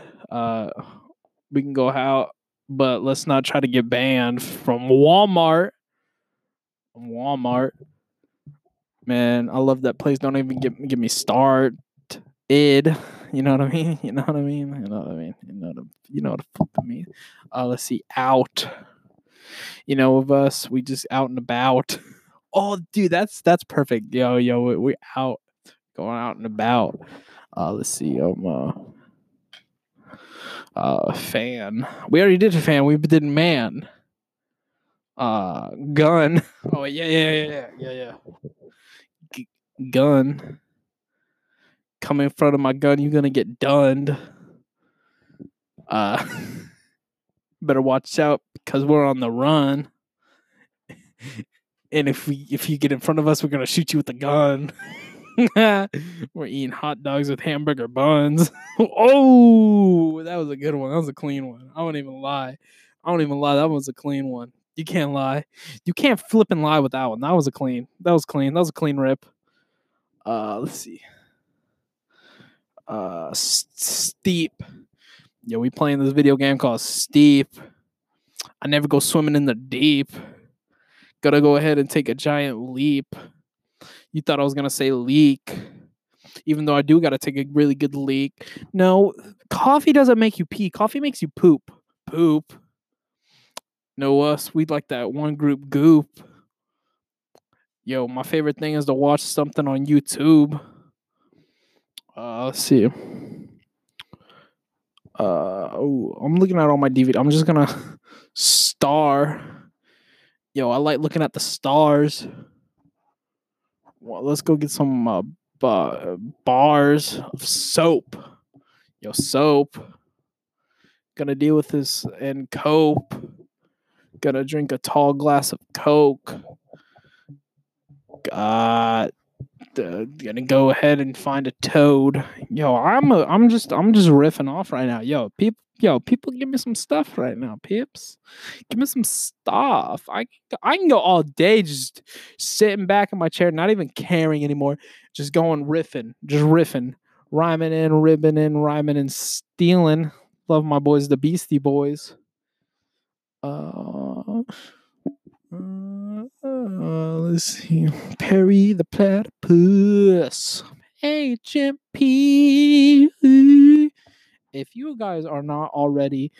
We can go out, but let's not try to get banned from Walmart. Man, I love that place. Don't even get me started. You know what I mean. Let's see. Out. You know, of us, we just out and about. Oh, dude, that's perfect. Yo, we're out. Going out and about. Let's see. Fan. We already did a fan. We did man. Gun. Oh yeah. Gun. Come in front of my gun. You're gonna get dunned. Better watch out because we're on the run. And if you get in front of us, we're gonna shoot you with the gun. We're eating hot dogs with hamburger buns. Oh, that was a good one. That was a clean one. I won't even lie. That was a clean one. You can't lie. You can't flip and lie with that one. That was clean. That was a clean rip. Let's see. Steep. Yo, we playing this video game called Steep. I never go swimming in the deep. Gotta go ahead and take a giant leap. You thought I was going to say leak, even though I do got to take a really good leak. No, coffee doesn't make you pee. Coffee makes you poop. Know us. We'd like that one group goop. Yo, my favorite thing is to watch something on YouTube. Let's see. I'm looking at all my DVD. I'm just going to star. Yo, I like looking at the stars. Well, let's go get some bars of soap. Yo, soap. Gonna deal with this and cope. Gonna drink a tall glass of Coke. Gonna go ahead and find a toad. Yo, I'm just riffing off right now. Yo, people, give me some stuff right now, peeps. Give me some stuff. I can go all day just sitting back in my chair, not even caring anymore. Just going riffing, rhyming in, ribbing in, rhyming and stealing. Love my boys, the Beastie Boys. Let's see. Perry the Platypus. HMP. If you guys are not already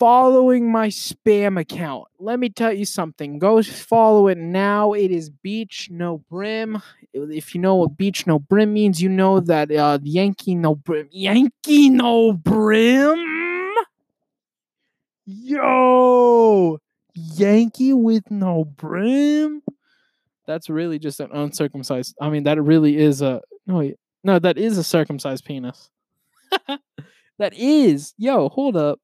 following my spam account, let me tell you something. Go follow it now. It is Beach No Brim. If you know what Beach No Brim means, you know that Yankee No Brim. Yo, Yankee with no brim. That's really just an uncircumcised. I mean, that really is a no. That is a circumcised penis. That is. Yo, hold up,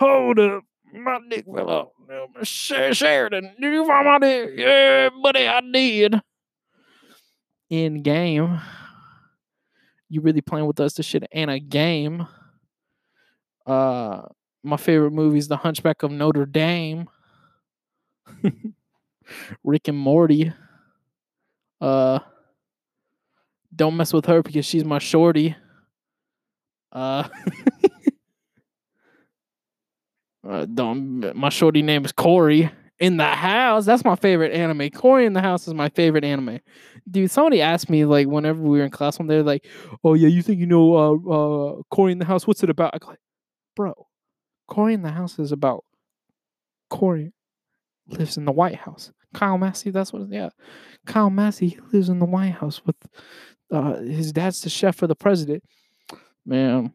my dick fell out. Sheridan, did you find my dick? Yeah, buddy, I did. In game, you really playing with us? This shit ain't a game. My favorite movie is The Hunchback of Notre Dame. Rick and Morty. Don't mess with her because she's my shorty. Don't. My shorty name is Cory in the House. That's my favorite anime. Cory in the House is my favorite anime. Dude, somebody asked me like whenever we were in class one day, like, "Oh yeah, you think you know Cory in the House? What's it about?" I'm like, bro, Cory in the House is about Cory lives in the White House. Kyle Massey, that's what. Yeah, Kyle Massey, he lives in the White House with his dad's the chef for the president. Man,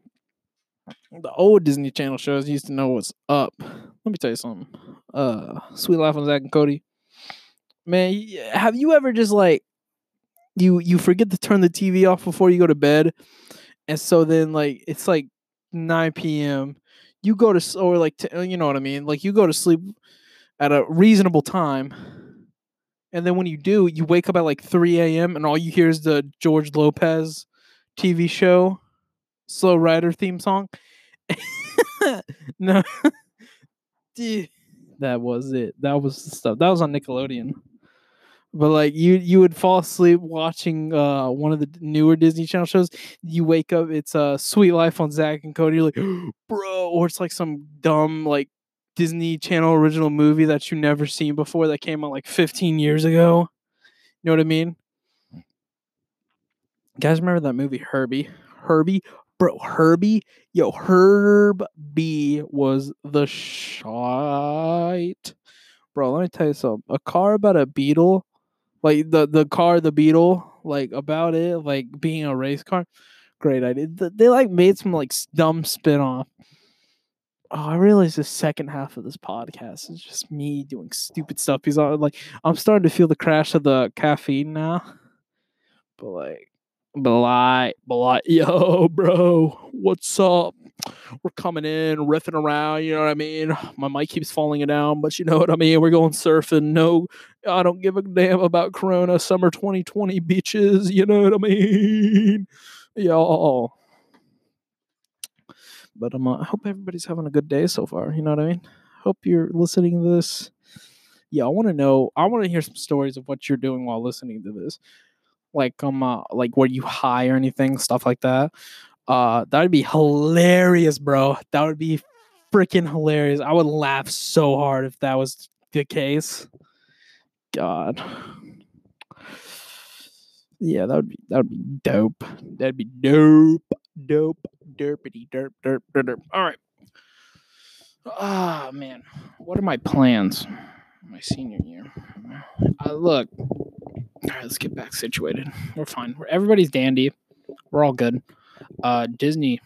the old Disney Channel shows used to know what's up. Let me tell you something. Sweet Life on Zack and Cody. Man, have you ever just like you forget to turn the TV off before you go to bed, and so then like it's like 9 p.m. You go to or like you know what I mean? Like you go to sleep at a reasonable time, and then when you do, you wake up at like 3 a.m. and all you hear is the George Lopez TV show. Slow Rider theme song. No. Dude, that was it. That was the stuff. That was on Nickelodeon. But like you would fall asleep watching one of the newer Disney Channel shows. You wake up, it's Sweet Life on Zack and Cody. You're like, bro, or it's like some dumb like Disney Channel original movie that you never seen before that came out like 15 years ago. You know what I mean? You guys remember that movie Herbie? Bro, Herbie, yo, Herb B was the shite. Bro, let me tell you something. A car about a beetle, like the beetle, like about it, like being a race car. Great idea. They like made some like dumb spin-off. Oh, I realize the second half of this podcast is just me doing stupid stuff because I'm starting to feel the crash of the caffeine now. But like. But like, yo, bro, what's up? We're coming in, riffing around, you know what I mean? My mic keeps falling down, but you know what I mean? We're going surfing. No, I don't give a damn about Corona, summer 2020 beaches, you know what I mean? Y'all. But I hope everybody's having a good day so far, you know what I mean? Hope you're listening to this. Yeah, I want to hear some stories of what you're doing while listening to this. Like like were you high or anything, stuff like that. That would be hilarious, bro. That would be freaking hilarious. I would laugh so hard if that was the case. God. Yeah, that would be dope. That'd be dope. Derpity derp. All right. Ah, man. What are my plans? My senior year. Look. All right, let's get back situated. We're fine. Everybody's dandy. We're all good. Disney.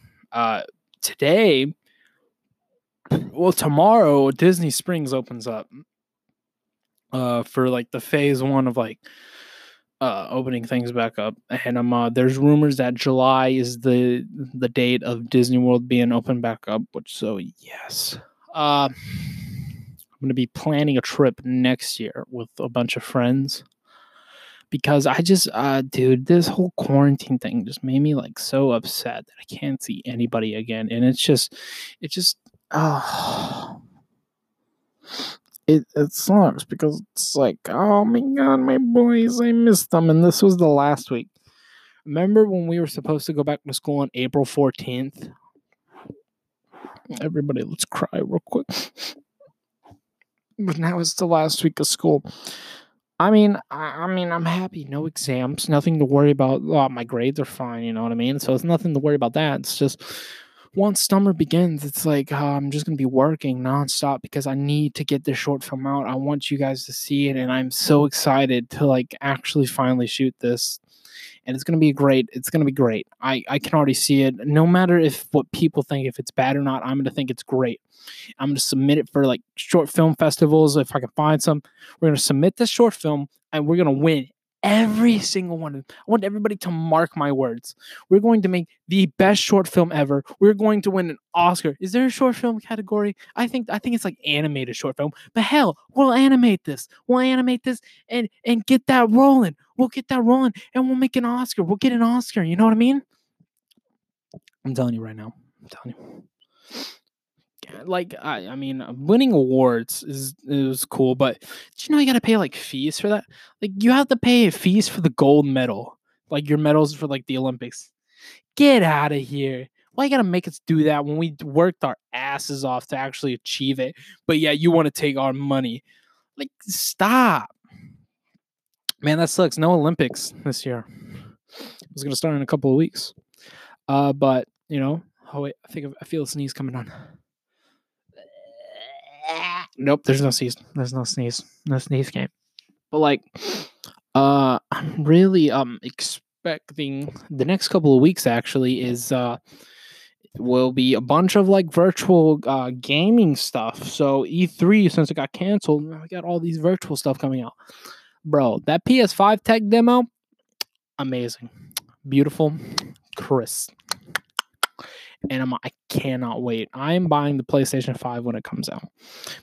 Today. Well, tomorrow, Disney Springs opens up. For like the phase one of like opening things back up, and there's rumors that July is the date of Disney World being open back up. Which so yes, I'm gonna be planning a trip next year with a bunch of friends because I just dude, this whole quarantine thing just made me like so upset that I can't see anybody again, and It sucks because it's like, oh my god, my boys, I missed them. And this was the last week. Remember when we were supposed to go back to school on April 14th? Everybody, let's cry real quick. But now it's the last week of school. I mean, I'm happy. No exams, nothing to worry about. Oh, my grades are fine, you know what I mean? So it's nothing to worry about that. It's just... once summer begins, it's like I'm just going to be working nonstop because I need to get this short film out. I want you guys to see it, and I'm so excited to like actually finally shoot this. And it's going to be great. It's going to be great. I can already see it. No matter if what people think, if it's bad or not, I'm going to think it's great. I'm going to submit it for like short film festivals if I can find some. We're going to submit this short film, and we're going to win every single one of them. I want everybody to mark my words. We're going to make the best short film ever. We're going to win an Oscar. Is there a short film category? I think it's like animated short film. But hell, we'll animate this. We'll animate this and get that rolling. We'll get that rolling and we'll make an Oscar. We'll get an Oscar. You know what I mean? I'm telling you right now. I'm telling you. Like, I mean, winning awards is cool, but did you know you got to pay, like, fees for that? Like, you have to pay fees for the gold medal. Like, your medals for, like, the Olympics. Get out of here. Why you got to make us do that when we worked our asses off to actually achieve it? But, yeah, you want to take our money. Like, stop. Man, that sucks. No Olympics this year. It was going to start in a couple of weeks. But, you know, oh, wait, I feel a sneeze coming on. Nope, there's no sneeze. There's no sneeze. No sneeze game. But like, I'm really expecting the next couple of weeks. Actually, is will be a bunch of like virtual gaming stuff. So E3, since it got canceled, we got all these virtual stuff coming out. Bro, that PS5 tech demo, amazing, beautiful, crisp. And I cannot wait. I am buying the PlayStation 5 when it comes out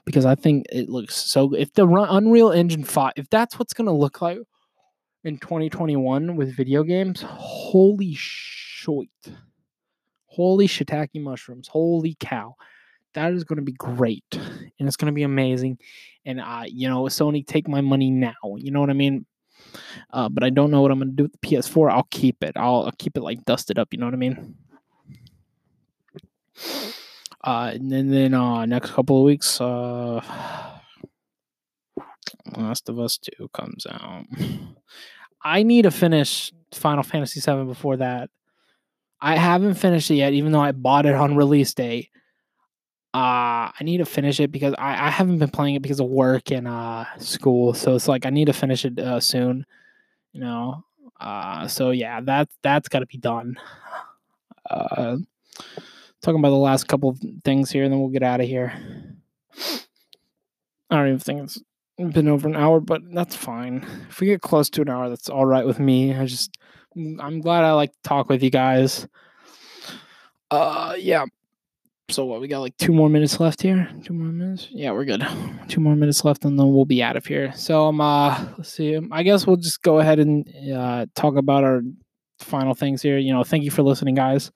because I think it looks so good. If the Unreal Engine 5, if that's what's going to look like in 2021 with video games, holy shit. Holy shiitake mushrooms. Holy cow. That is going to be great. And it's going to be amazing. And, you know, Sony, take my money now. You know what I mean? But I don't know what I'm going to do with the PS4. I'll keep it. I'll keep it like dusted up. You know what I mean? And then next couple of weeks, Last of Us 2 comes out. I need to finish Final Fantasy VII before that. I haven't finished it yet, even though I bought it on release day. I need to finish it because I haven't been playing it because of work and school. So it's like I need to finish it soon, you know. So yeah, that's got to be done. Talking about the last couple of things here, and then we'll get out of here. I don't even think it's been over an hour, but that's fine. If we get close to an hour, that's all right with me. I'm glad I like to talk with you guys. Yeah. So what? We got like 2 more minutes left here. 2 more minutes. Yeah, we're good. 2 more minutes left, and then we'll be out of here. So let's see. I guess we'll just go ahead and talk about our final things here. You know, thank you for listening, guys.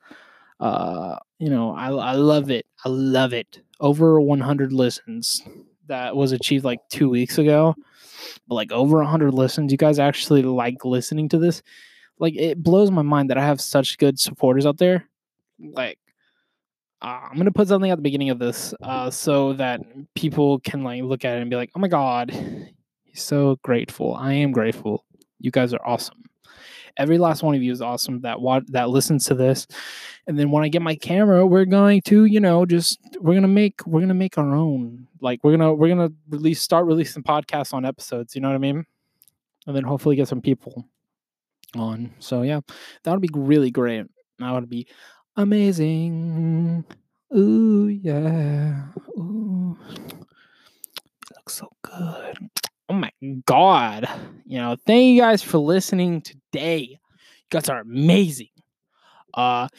You know, I love it. I love it. Over 100 listens. That was achieved like 2 weeks ago. But like over 100 listens. You guys actually like listening to this. Like it blows my mind that I have such good supporters out there. Like I'm going to put something at the beginning of this so that people can like look at it and be like, oh my God, he's so grateful. I am grateful. You guys are awesome. Every last one of you is awesome that listens to this. And then when I get my camera, we're going to, we're going to make our own. Like we're going to start releasing podcasts on episodes, you know what I mean? And then hopefully get some people on. So yeah, that would be really great. That would be amazing. Ooh, yeah. Ooh. It looks so good. Oh my God. Thank you guys for listening today. You guys are amazing. Okay,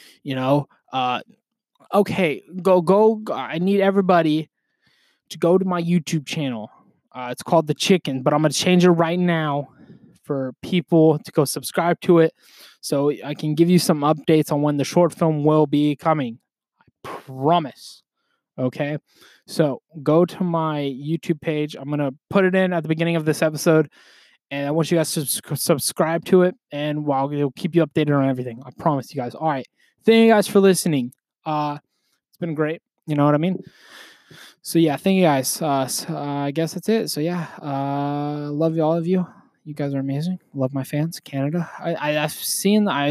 go. I need everybody to go to my YouTube channel. It's called The Chicken, but I'm going to change it right now for people to go subscribe to it so I can give you some updates on when the short film will be coming. Promise. Okay, so go to my YouTube page. I'm gonna put it in at the beginning of this episode, and I want you guys to subscribe to it, and it'll keep you updated on everything. I promise you guys. All right, thank you guys for listening. It's been great. You know what I mean? So yeah, thank you guys. I guess that's it. So yeah, love you all of you. You guys are amazing. Love my fans. Canada. I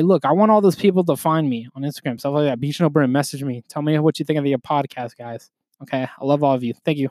want all those people to find me on Instagram, stuff like that. Beach No Brim, message me. Tell me what you think of the podcast, guys. Okay. I love all of you. Thank you.